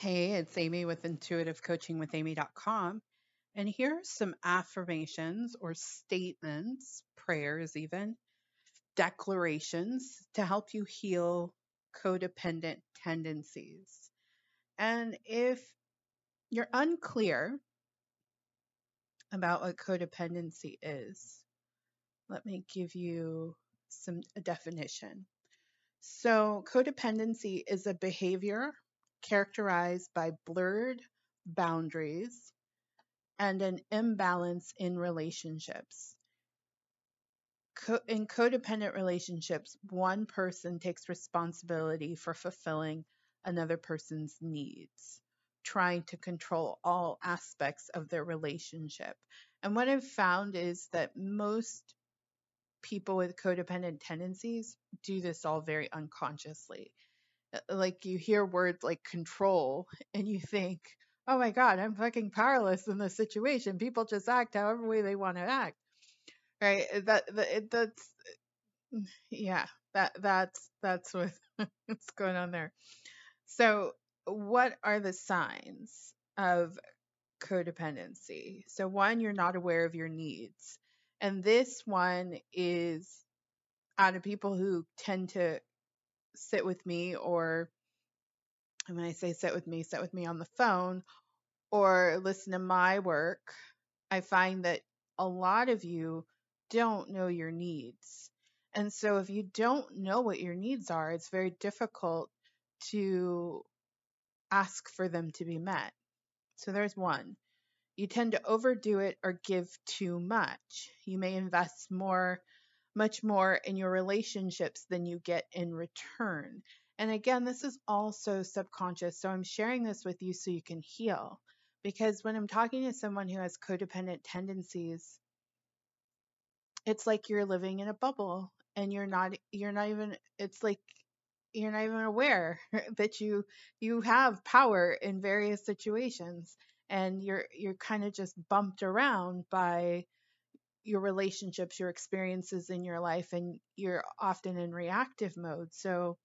Hey, it's Amy with intuitivecoachingwithamy.com, and here are some affirmations or statements, prayers even, declarations to help you heal codependent tendencies. And if you're unclear about what codependency is, let me give you a definition. So codependency is a behavior characterized by blurred boundaries and an imbalance in relationships. In codependent relationships, one person takes responsibility for fulfilling another person's needs, trying to control all aspects of their relationship. And what I've found is that most people with codependent tendencies do this all very unconsciously. Like, you hear words like control and you think, oh my God, I'm fucking powerless in this situation. People just act however way they want to act. Right. That's what's going on there. So what are the signs of codependency? So one, you're not aware of your needs. And this one is out of people who tend to sit with me, or when I say sit with me on the phone or listen to my work, I find that a lot of you don't know your needs. And so if you don't know what your needs are, it's very difficult to ask for them to be met. So there's one. You tend to overdo it or give too much. You may invest much more in your relationships than you get in return. And again, this is also subconscious. So I'm sharing this with you so you can heal. Because when I'm talking to someone who has codependent tendencies, it's like you're living in a bubble and you're not even aware that you have power in various situations, and you're kind of just bumped around by your relationships, your experiences in your life, and you're often in reactive mode. So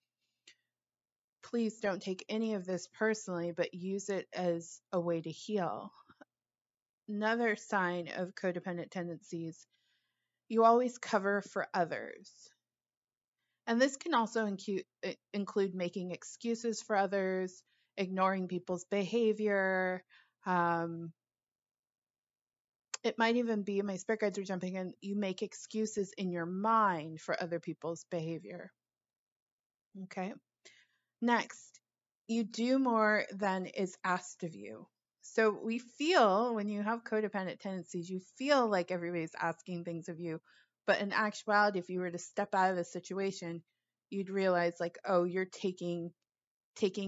please don't take any of this personally, but use it as a way to heal. Another sign of codependent tendencies, you always cover for others. And this can also include making excuses for others, ignoring people's behavior. It might even be, my spirit guides are jumping in, you make excuses in your mind for other people's behavior. Okay. Next, you do more than is asked of you. So we feel, when you have codependent tendencies, you feel like everybody's asking things of you. But in actuality, if you were to step out of the situation, you'd realize, like, oh, you're taking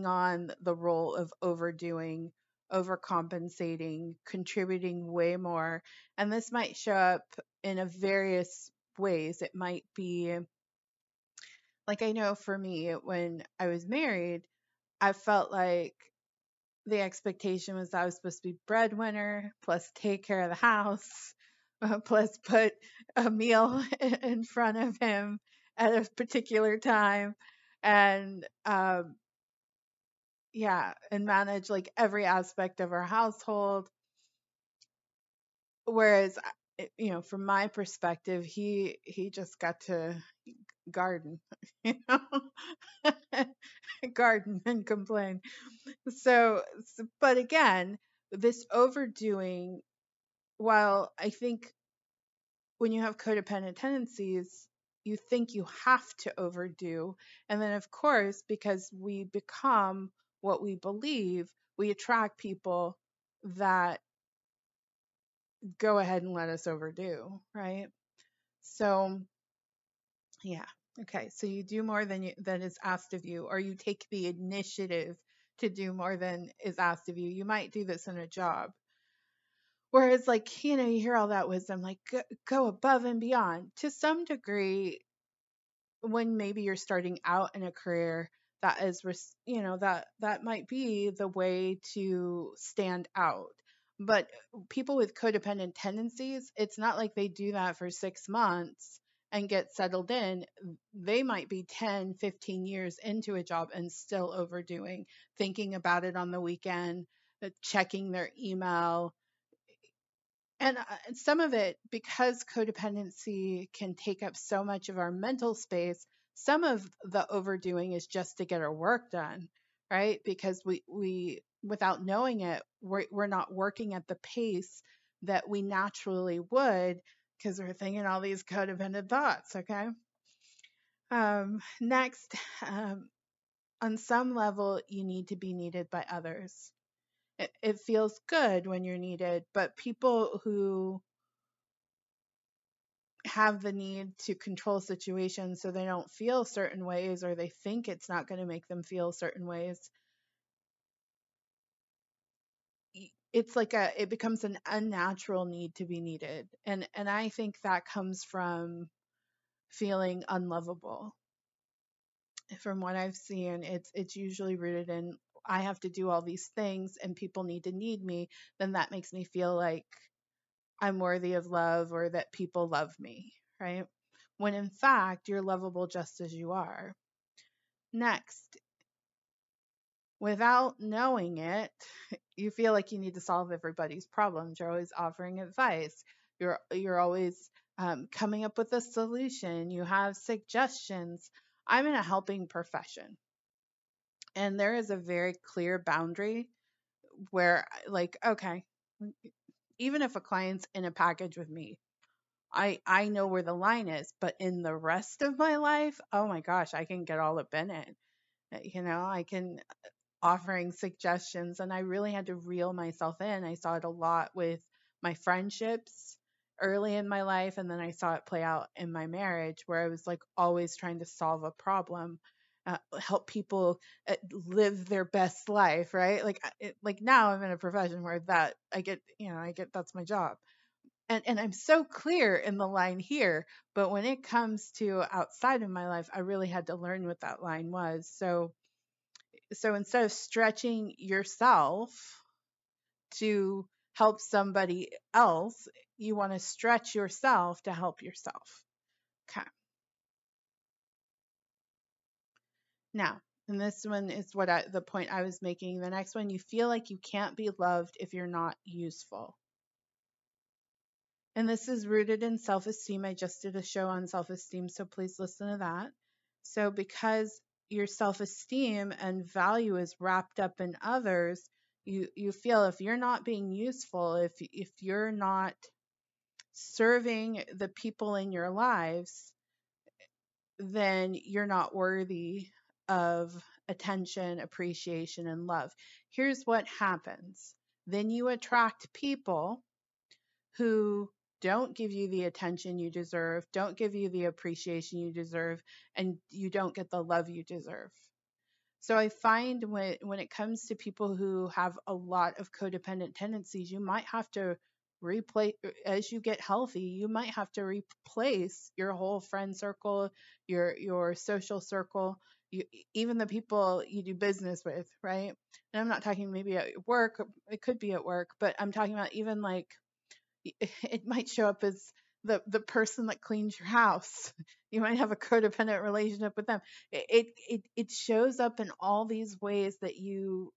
on the role of overdoing, overcompensating, contributing way more. And this might show up in a various ways. It might be, like, I know for me, when I was married, I felt like the expectation was I was supposed to be breadwinner, plus take care of the house, plus put a meal in front of him at a particular time. And, and manage, like, every aspect of our household. Whereas, you know, from my perspective, he just got to garden, you know, garden and complain. So, but again, this overdoing, while I think when you have codependent tendencies, you think you have to overdo. And then, of course, because we become what we believe, we attract people that go ahead and let us overdo, right? So, yeah. Okay. So you do more than is asked of you, or you take the initiative to do more than is asked of you. You might do this in a job. Whereas, like, you know, you hear all that wisdom, like, go above and beyond. To some degree, when maybe you're starting out in a career, that is, you know, that might be the way to stand out. But people with codependent tendencies, it's not like they do that for 6 months and get settled in, they might be 10, 15 years into a job and still overdoing, thinking about it on the weekend, checking their email. And some of it, because codependency can take up so much of our mental space, some of the overdoing is just to get our work done, right? Because we without knowing it, we're not working at the pace that we naturally would, because we're thinking all these codependent thoughts, okay? Next, on some level, you need to be needed by others. It feels good when you're needed, but people who have the need to control situations so they don't feel certain ways, or they think it's not going to make them feel certain ways, it's like it becomes an unnatural need to be needed. And I think that comes from feeling unlovable. From what I've seen, it's usually rooted in, I have to do all these things and people need to need me, then that makes me feel like I'm worthy of love or that people love me, right? When in fact, you're lovable just as you are. Next, without knowing it, you feel like you need to solve everybody's problems. You're always offering advice. You're always coming up with a solution. You have suggestions. I'm in a helping profession, and there is a very clear boundary where, like, okay, even if a client's in a package with me, I know where the line is, but in the rest of my life, oh my gosh, I can get all up in it. You know, I can offering suggestions, and I really had to reel myself in. I saw it a lot with my friendships early in my life, and then I saw it play out in my marriage, where I was like always trying to solve a problem, help people live their best life, right? Like now I'm in a profession where that I get that's my job, and I'm so clear in the line here. But when it comes to outside of my life, I really had to learn what that line was. So instead of stretching yourself to help somebody else, you want to stretch yourself to help yourself. Okay. Now, and this one is the point I was making. The next one, you feel like you can't be loved if you're not useful. And this is rooted in self-esteem. I just did a show on self-esteem, so please listen to that. So because your self-esteem and value is wrapped up in others, you feel if you're not being useful, if you're not serving the people in your lives, then you're not worthy of attention, appreciation, and love. Here's what happens. Then you attract people who don't give you the attention you deserve, don't give you the appreciation you deserve, and you don't get the love you deserve. So I find when it comes to people who have a lot of codependent tendencies, you might have to replace, as you get healthy, you might have to replace your whole friend circle, your social circle, even the people you do business with, right? And I'm not talking maybe at work, it could be at work, but I'm talking about even like, it might show up as the person that cleans your house. You might have a codependent relationship with them. It shows up in all these ways that you'd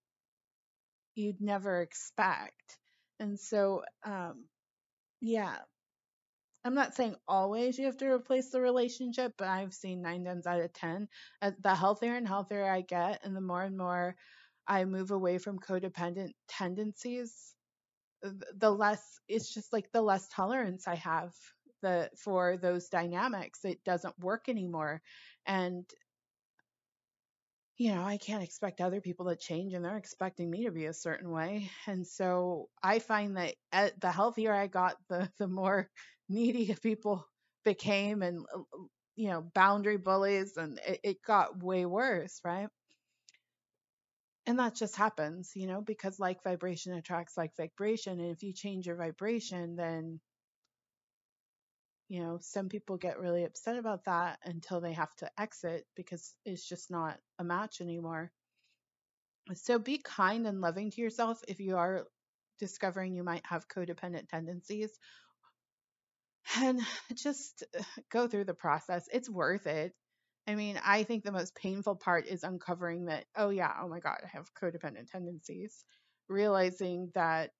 never expect. And so, yeah, I'm not saying always you have to replace the relationship, but I've seen 9 times out of 10, the healthier and healthier I get, and the more and more I move away from codependent tendencies, the less, it's just like the less tolerance I have for those dynamics. It doesn't work anymore. And, you know, I can't expect other people to change, and they're expecting me to be a certain way. And so I find that the healthier I got, the more needy people became, and, you know, boundary bullies, and it got way worse, right? And that just happens, you know, because like vibration attracts like vibration. And if you change your vibration, then, you know, some people get really upset about that until they have to exit because it's just not a match anymore. So be kind and loving to yourself if you are discovering you might have codependent tendencies. and just go through the process. It's worth it. I mean, I think the most painful part is uncovering that, oh my God, I have codependent tendencies, realizing that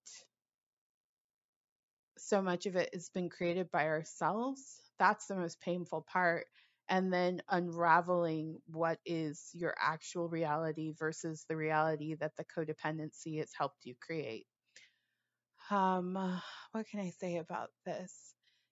so much of it has been created by ourselves. That's the most painful part. And then unraveling what is your actual reality versus the reality that the codependency has helped you create. What can I say about this?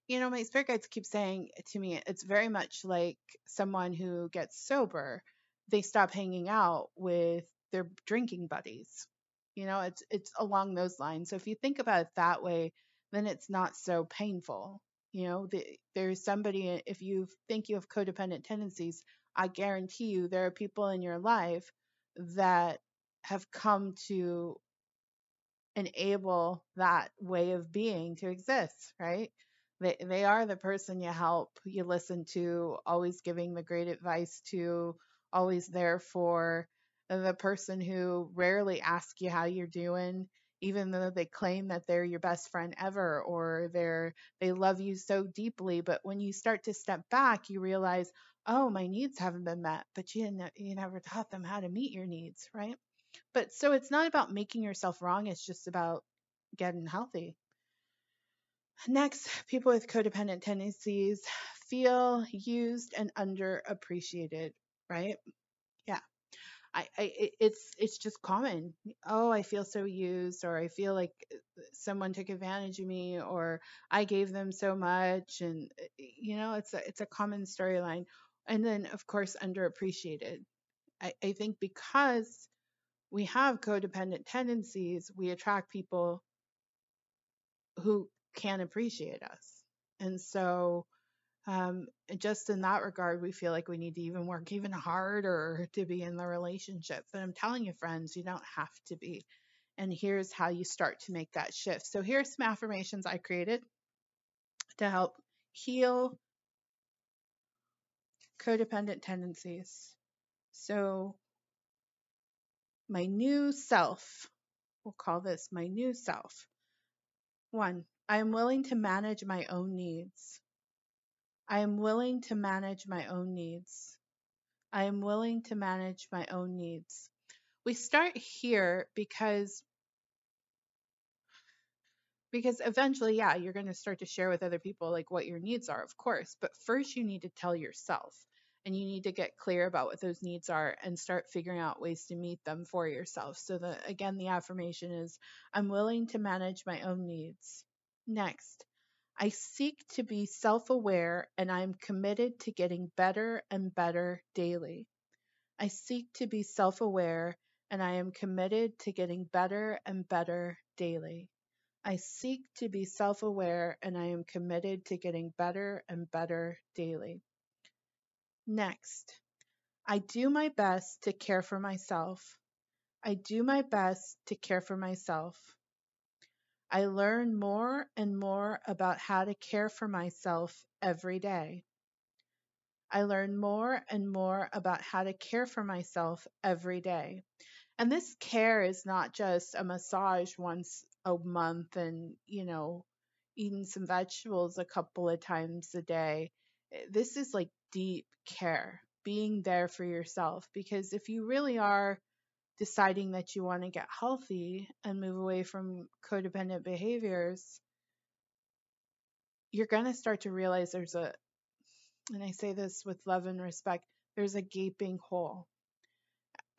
You know, my spirit guides keep saying to me, it's very much like someone who gets sober. They stop hanging out with their drinking buddies. You know, it's along those lines. So if you think about it that way, then it's not so painful. You know, there's somebody, if you think you have codependent tendencies, I guarantee you there are people in your life that have come to enable that way of being to exist, right? They are the person you help, you listen to, always giving the great advice to, always there for, the person who rarely asks you how you're doing, even though they claim that they're your best friend ever, or they love you so deeply. But when you start to step back, you realize, oh, my needs haven't been met, but you never taught them how to meet your needs, right? But so it's not about making yourself wrong. It's just about getting healthy. Next, people with codependent tendencies feel used and underappreciated, right? Yeah. It's just common. Oh, I feel so used, or I feel like someone took advantage of me, or I gave them so much, and you know, it's a common storyline. And then of course, underappreciated. I think because we have codependent tendencies, we attract people who can appreciate us. And so just in that regard, we feel like we need to even work even harder to be in the relationship. But I'm telling you, friends, you don't have to be. And here's how you start to make that shift. So here are some affirmations I created to help heal codependent tendencies. So my new self, we'll call this my new self. 1, I am willing to manage my own needs. I am willing to manage my own needs. I am willing to manage my own needs. We start here because eventually, yeah, you're going to start to share with other people like what your needs are, of course. But first you need to tell yourself, and you need to get clear about what those needs are and start figuring out ways to meet them for yourself. So again, the affirmation is, I'm willing to manage my own needs. Next, I seek to be self-aware, and I'm committed to getting better and better daily. I seek to be self-aware, and I am committed to getting better and better daily. I seek to be self-aware, and I am committed to getting better and better daily. Next, I do my best to care for myself. I do my best to care for myself. I learn more and more about how to care for myself every day. I learn more and more about how to care for myself every day. And this care is not just a massage once a month and, you know, eating some vegetables a couple of times a day. This is like deep care, being there for yourself, because if you really are deciding that you want to get healthy and move away from codependent behaviors, you're going to start to realize there's a, and I say this with love and respect, there's a gaping hole.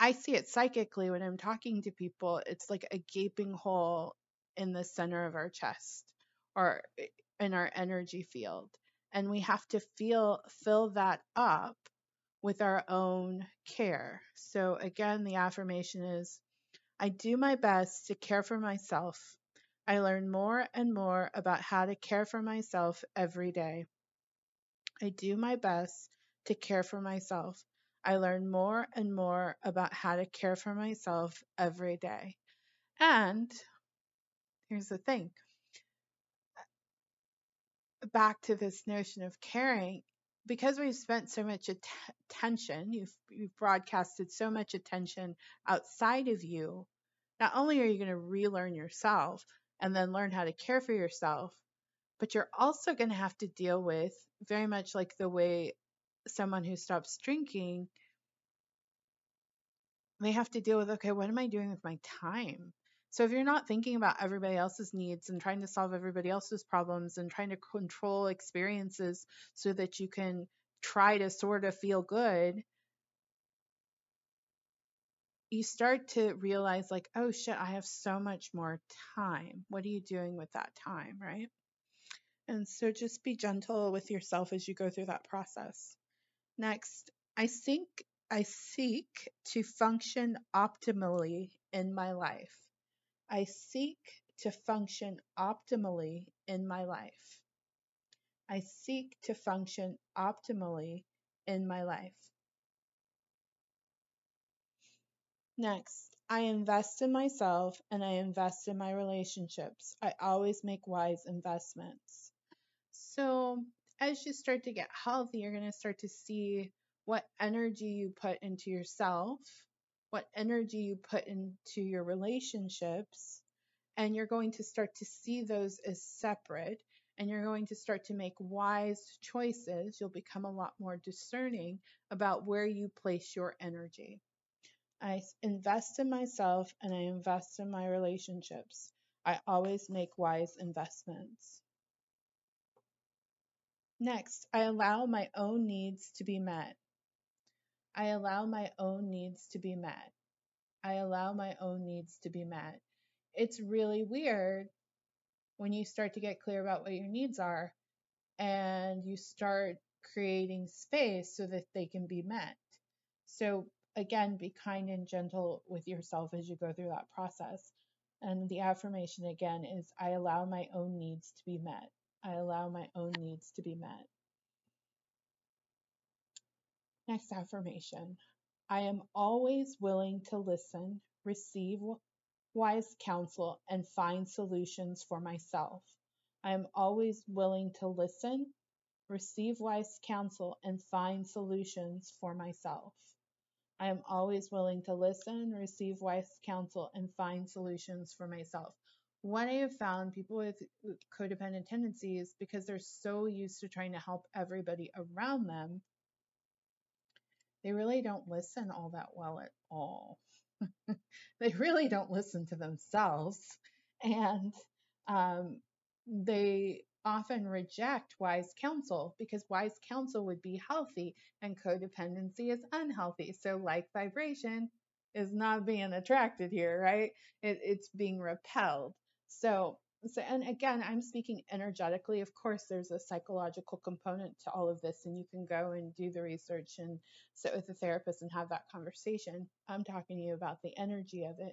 I see it psychically when I'm talking to people. It's like a gaping hole in the center of our chest or in our energy field. And we have to fill that up with our own care. So again, the affirmation is, I do my best to care for myself. I learn more and more about how to care for myself every day. I do my best to care for myself. I learn more and more about how to care for myself every day. And here's the thing. Back to this notion of caring, because we've spent so much attention, you've broadcasted so much attention outside of you, not only are you going to relearn yourself and then learn how to care for yourself, but you're also going to have to deal with, very much like the way someone who stops drinking, they have to deal with, okay, what am I doing with my time? So if you're not thinking about everybody else's needs and trying to solve everybody else's problems and trying to control experiences so that you can try to sort of feel good, you start to realize like, oh shit, I have so much more time. What are you doing with that time, right? And so just be gentle with yourself as you go through that process. Next, I seek to function optimally in my life. I seek to function optimally in my life. I seek to function optimally in my life. Next, I invest in myself and I invest in my relationships. I always make wise investments. So as you start to get healthy, you're going to start to see what energy you put into yourself, what energy you put into your relationships, and you're going to start to see those as separate, and you're going to start to make wise choices. You'll become a lot more discerning about where you place your energy. I invest in myself and I invest in my relationships. I always make wise investments. Next, I allow my own needs to be met. I allow my own needs to be met. I allow my own needs to be met. It's really weird when you start to get clear about what your needs are and you start creating space so that they can be met. So again, be kind and gentle with yourself as you go through that process. And the affirmation again is, I allow my own needs to be met. I allow my own needs to be met. Next affirmation. I am always willing to listen, receive wise counsel, and find solutions for myself. I am always willing to listen, receive wise counsel, and find solutions for myself. I am always willing to listen, receive wise counsel, and find solutions for myself. What I have found, people with codependent tendencies, because they're so used to trying to help everybody around them, they really don't listen all that well at all. They really don't listen to themselves. And they often reject wise counsel because wise counsel would be healthy and codependency is unhealthy. So like vibration is not being attracted here, right? It's being repelled. So, and again, I'm speaking energetically. Of course, there's a psychological component to all of this, and you can go and do the research and sit with a therapist and have that conversation. I'm talking to you about the energy of it.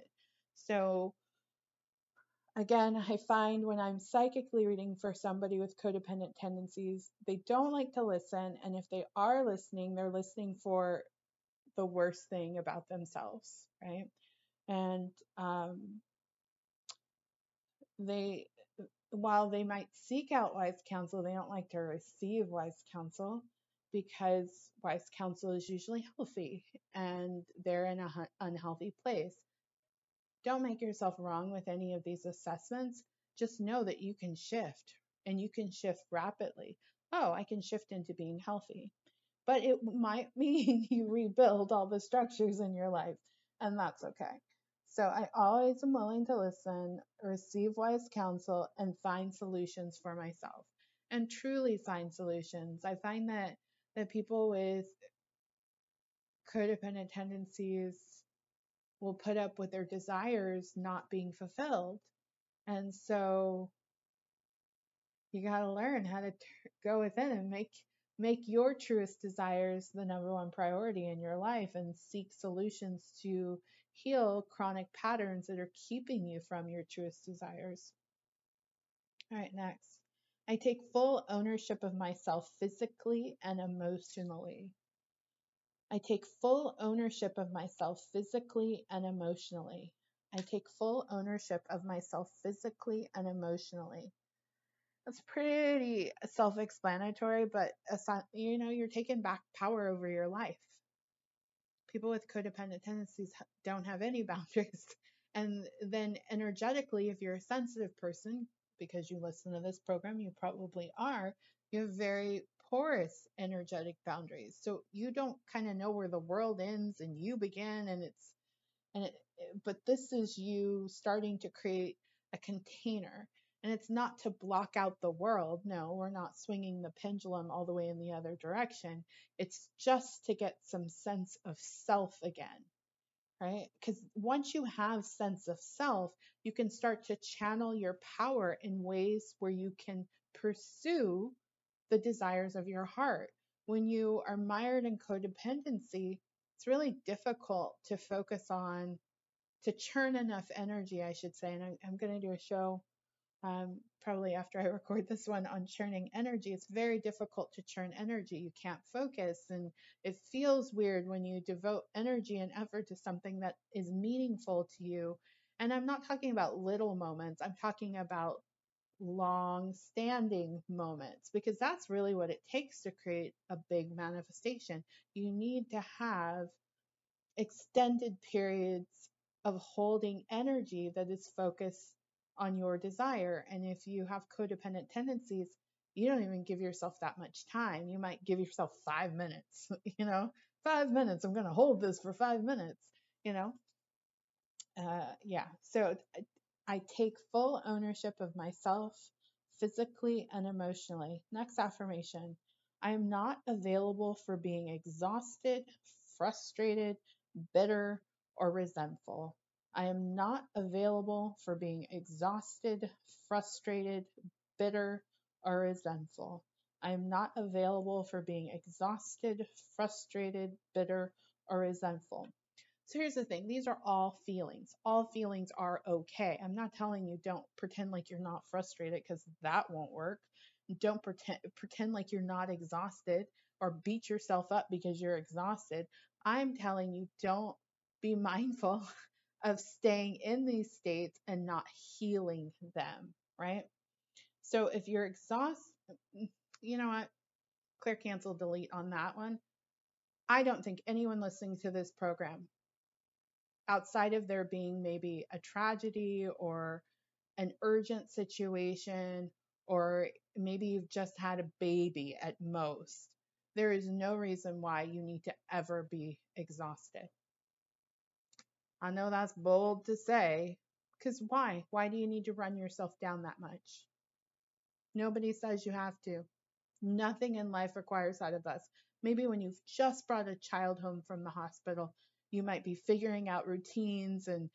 So again, I find when I'm psychically reading for somebody with codependent tendencies, they don't like to listen. And if they are listening, they're listening for the worst thing about themselves, right? And while they might seek out wise counsel, they don't like to receive wise counsel because wise counsel is usually healthy and they're in an unhealthy place. Don't make yourself wrong with any of these assessments. Just know that you can shift and you can shift rapidly. Oh, I can shift into being healthy, but it might mean you rebuild all the structures in your life, and that's okay. So I always am willing to listen, receive wise counsel, and find solutions for myself, and truly find solutions. I find that people with codependent tendencies will put up with their desires not being fulfilled. And so you got to learn how to go within and make your truest desires the number one priority in your life and seek solutions to heal chronic patterns that are keeping you from your truest desires. All right, next. I take full ownership of myself physically and emotionally. I take full ownership of myself physically and emotionally. I take full ownership of myself physically and emotionally. That's pretty self-explanatory, but you know, you're taking back power over your life. People with codependent tendencies don't have any boundaries. And then energetically, if you're a sensitive person, because you listen to this program, you probably are, you have very porous energetic boundaries. So you don't kind of know where the world ends and you begin, but this is you starting to create a container. And it's not to block out the world. No, we're not swinging the pendulum all the way in the other direction. It's just to get some sense of self again, right? Because once you have sense of self, you can start to channel your power in ways where you can pursue the desires of your heart. When you are mired in codependency, it's really difficult to focus on, to churn enough energy, I should say. And I'm going to do a show probably after I record this one on churning energy. It's very difficult to churn energy. You can't focus, and it feels weird when you devote energy and effort to something that is meaningful to you. And I'm not talking about little moments. I'm talking about long-standing moments, because that's really what it takes to create a big manifestation. You need to have extended periods of holding energy that is focused on your desire. And if you have codependent tendencies, you don't even give yourself that much time. You might give yourself 5 minutes, 5 minutes. I'm going to hold this for 5 minutes, So I take full ownership of myself, physically and emotionally. Next affirmation: I am not available for being exhausted, frustrated, bitter, or resentful. I am not available for being exhausted, frustrated, bitter, or resentful. I am not available for being exhausted, frustrated, bitter, or resentful. So here's the thing. These are all feelings. All feelings are okay. I'm not telling you don't pretend like you're not frustrated, because that won't work. Don't pretend like you're not exhausted or beat yourself up because you're exhausted. I'm telling you, don't be mindful of staying in these states and not healing them, right? So if you're exhausted, you know what? Clear, cancel, delete on that one. I don't think anyone listening to this program, outside of there being maybe a tragedy or an urgent situation, or maybe you've just had a baby at most, there is no reason why you need to ever be exhausted. I know that's bold to say, because why? Why do you need to run yourself down that much? Nobody says you have to. Nothing in life requires that of us. Maybe when you've just brought a child home from the hospital, you might be figuring out routines and,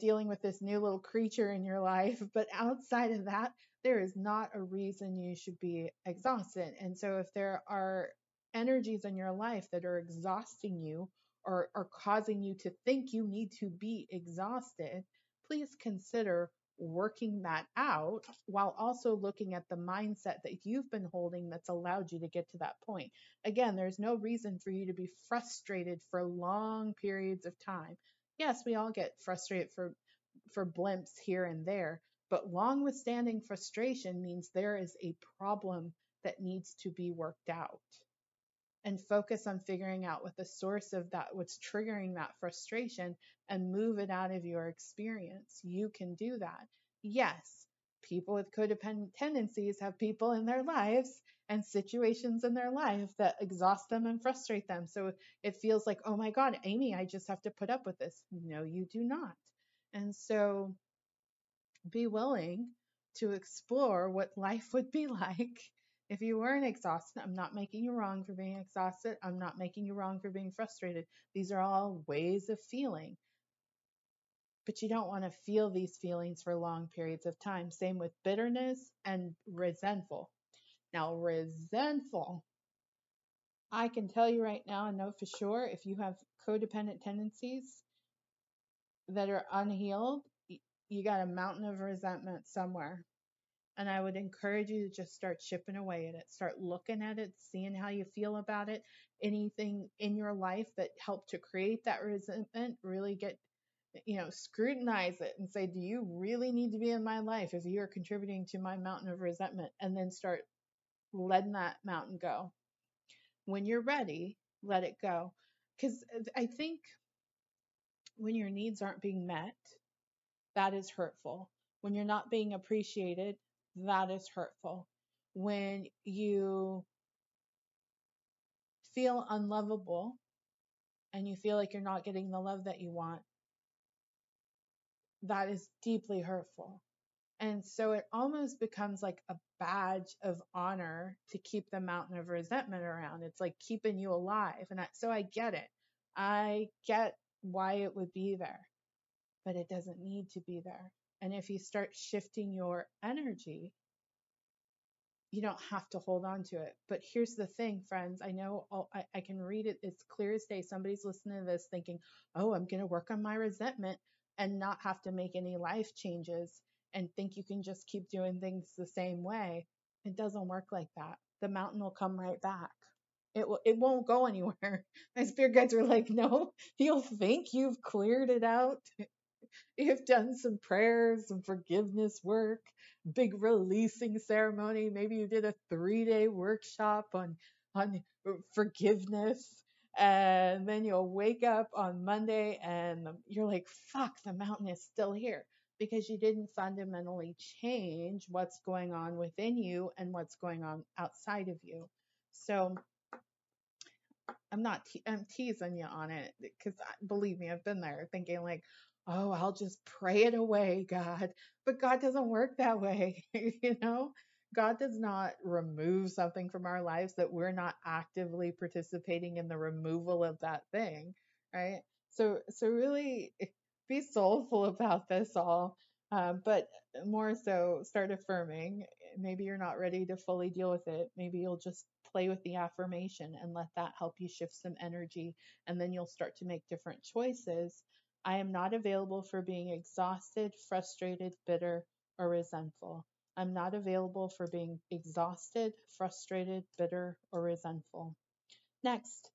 dealing with this new little creature in your life. But outside of that, there is not a reason you should be exhausted. And so if there are energies in your life that are exhausting you, or are causing you to think you need to be exhausted, please consider working that out while also looking at the mindset that you've been holding that's allowed you to get to that point. Again, there's no reason for you to be frustrated for long periods of time. Yes, we all get frustrated for blimps here and there, but long withstanding frustration means there is a problem that needs to be worked out. And focus on figuring out what the source of that, what's triggering that frustration, and move it out of your experience. You can do that. Yes, people with codependent tendencies have people in their lives and situations in their life that exhaust them and frustrate them. So it feels like, oh my God, Amy, I just have to put up with this. No, you do not. And so be willing to explore what life would be like if you weren't exhausted. I'm not making you wrong for being exhausted. I'm not making you wrong for being frustrated. These are all ways of feeling. But you don't want to feel these feelings for long periods of time. Same with bitterness and resentful. Now, resentful, I can tell you right now and know for sure, if you have codependent tendencies that are unhealed, you got a mountain of resentment somewhere. And I would encourage you to just start chipping away at it. Start looking at it, seeing how you feel about it. Anything in your life that helped to create that resentment, really get, scrutinize it and say, do you really need to be in my life if you're contributing to my mountain of resentment? And then start letting that mountain go. When you're ready, let it go. Because I think when your needs aren't being met, that is hurtful. When you're not being appreciated, that is hurtful. When you feel unlovable and you feel like you're not getting the love that you want, that is deeply hurtful. And so it almost becomes like a badge of honor to keep the mountain of resentment around. It's like keeping you alive. And so I get it. I get why it would be there, but it doesn't need to be there. And if you start shifting your energy, you don't have to hold on to it. But here's the thing, friends. I know I can read it. It's clear as day. Somebody's listening to this thinking, oh, I'm going to work on my resentment and not have to make any life changes and think you can just keep doing things the same way. It doesn't work like that. The mountain will come right back. It won't go anywhere. My spirit guides are like, no, you'll think you've cleared it out. You've done some prayers, some forgiveness work, big releasing ceremony. Maybe you did a 3-day workshop on forgiveness. And then you'll wake up on Monday and you're like, fuck, the mountain is still here. Because you didn't fundamentally change what's going on within you and what's going on outside of you. So I'm teasing you on it, because believe me, I've been there thinking like, oh, I'll just pray it away, God. But God doesn't work that way. You know, God does not remove something from our lives that we're not actively participating in the removal of that thing, right? So really, be soulful about this all, but more so start affirming. Maybe you're not ready to fully deal with it. Maybe you'll just play with the affirmation and let that help you shift some energy, and then you'll start to make different choices. I am not available for being exhausted, frustrated, bitter, or resentful. I'm not available for being exhausted, frustrated, bitter, or resentful. Next.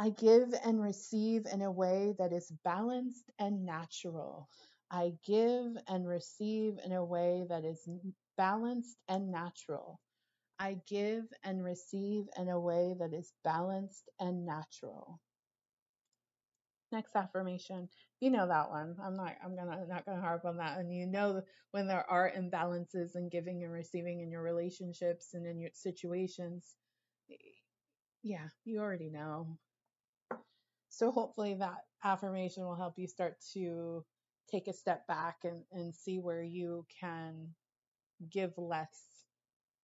I give and receive in a way that is balanced and natural. I give and receive in a way that is balanced and natural. I give and receive in a way that is balanced and natural. Next affirmation. You know that one. I'm not gonna harp on that. And you know when there are imbalances in giving and receiving in your relationships and in your situations. Yeah, you already know. So hopefully that affirmation will help you start to take a step back and see where you can give less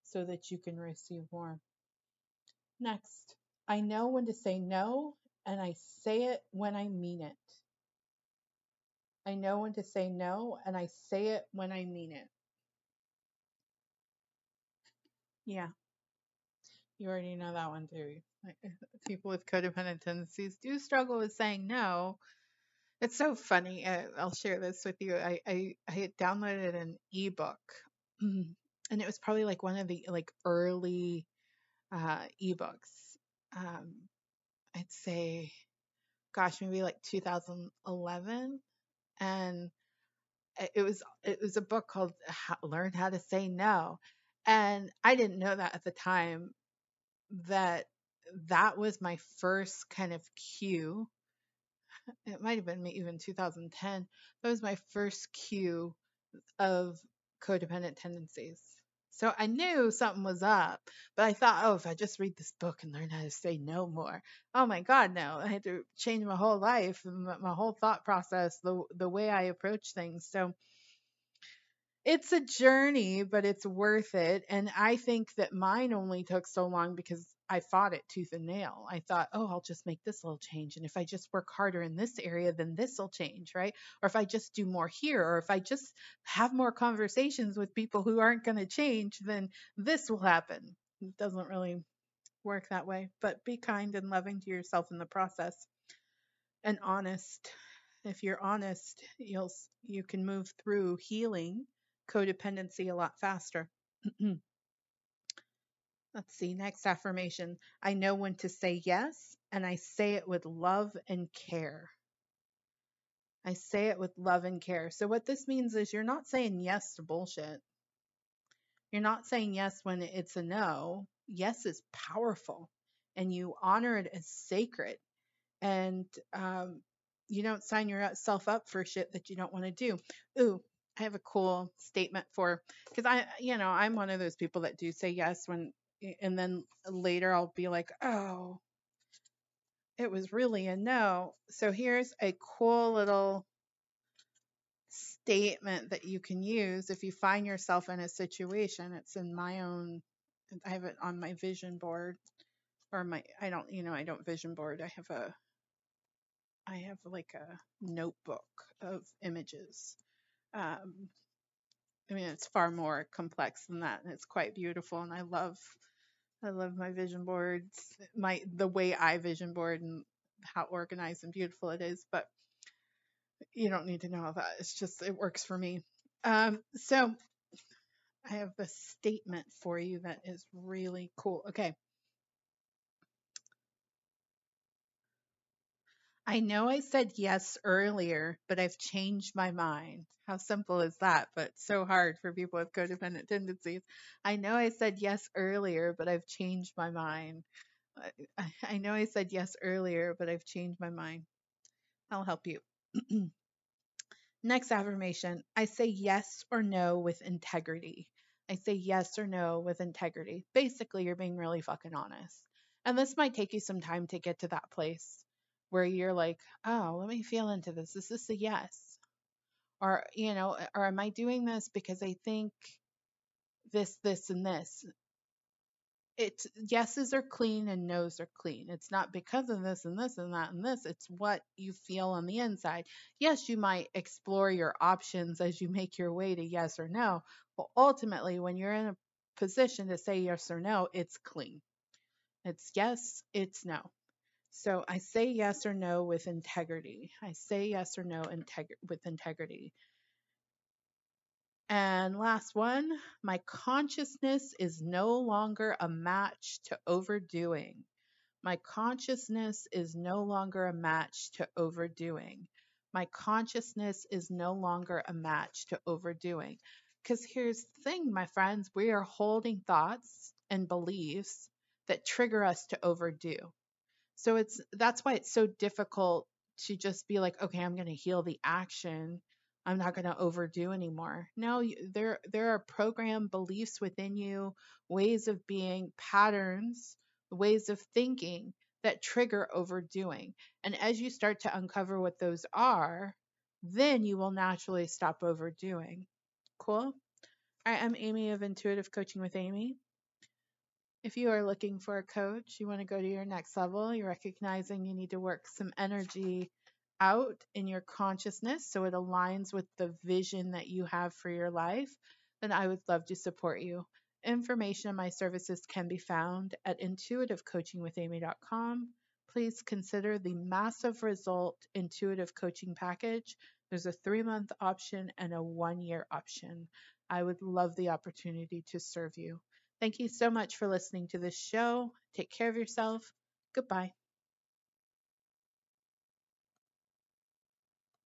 so that you can receive more. Next, I know when to say no, and I say it when I mean it. I know when to say no, and I say it when I mean it. Yeah. You already know that one too. People with codependent tendencies do struggle with saying no. It's so funny. I'll share this with you. I had downloaded an ebook, and it was probably like one of the like early ebooks. I'd say, gosh, maybe like 2011, and it was a book called "Learn How to Say No," and I didn't know that at the time. That was my first kind of cue. It might have been even 2010. That was my first cue of codependent tendencies. So I knew something was up, but I thought, oh, if I just read this book and learn how to say no more. Oh my God, no. I had to change my whole life, my whole thought process, the way I approach things. So it's a journey, but it's worth it. And I think that mine only took so long because I fought it tooth and nail. I thought, oh, I'll just make this little change. And if I just work harder in this area, then this will change, right? Or if I just do more here, or if I just have more conversations with people who aren't going to change, then this will happen. It doesn't really work that way, but be kind and loving to yourself in the process, and honest. If you're honest, you can move through healing codependency a lot faster. Let's see, next affirmation. I know when to say yes, and I say it with love and care. I say it with love and care. So what this means is you're not saying yes to bullshit. You're not saying yes when it's a no. Yes is powerful, and you honor it as sacred. And you don't sign yourself up for shit that you don't want to do. Ooh, I have a cool statement for, because I'm one of those people that do say yes when, and then later I'll be like, oh, it was really a no. So here's a cool little statement that you can use if you find yourself in a situation. It's in my own, I have it on my vision board, or my, I don't vision board. I have like a notebook of images. I mean, it's far more complex than that, and it's quite beautiful. And I love my vision boards, the way I vision board and how organized and beautiful it is. But you don't need to know all that. It's just, it works for me. So I have a statement for you that is really cool. Okay. I know I said yes earlier, but I've changed my mind. How simple is that? But so hard for people with codependent tendencies. I know I said yes earlier, but I've changed my mind. I know I said yes earlier, but I've changed my mind. I'll help you. Next affirmation. I say yes or no with integrity. I say yes or no with integrity. Basically, you're being really fucking honest. And this might take you some time to get to that place where you're like, oh, let me feel into this. Is this a yes? Or, or am I doing this because I think this, and this? It's yeses are clean and nos are clean. It's not because of this and this and that and this. It's what you feel on the inside. Yes, you might explore your options as you make your way to yes or no. But ultimately, when you're in a position to say yes or no, it's clean. It's yes, it's no. So I say yes or no with integrity. I say yes or no with integrity. And last one, my consciousness is no longer a match to overdoing. My consciousness is no longer a match to overdoing. My consciousness is no longer a match to overdoing. Because here's the thing, my friends, we are holding thoughts and beliefs that trigger us to overdo. So that's why it's so difficult to just be like, okay, I'm going to heal the action. I'm not going to overdo anymore. No, there are programmed beliefs within you, ways of being, patterns, ways of thinking that trigger overdoing. And as you start to uncover what those are, then you will naturally stop overdoing. Cool? All right, I'm Amy of Intuitive Coaching with Amy. If you are looking for a coach, you want to go to your next level, you're recognizing you need to work some energy out in your consciousness so it aligns with the vision that you have for your life, then I would love to support you. Information on my services can be found at intuitivecoachingwithamy.com. Please consider the Massive Result Intuitive Coaching Package. There's a 3-month option and a 1-year option. I would love the opportunity to serve you. Thank you so much for listening to this show. Take care of yourself. Goodbye.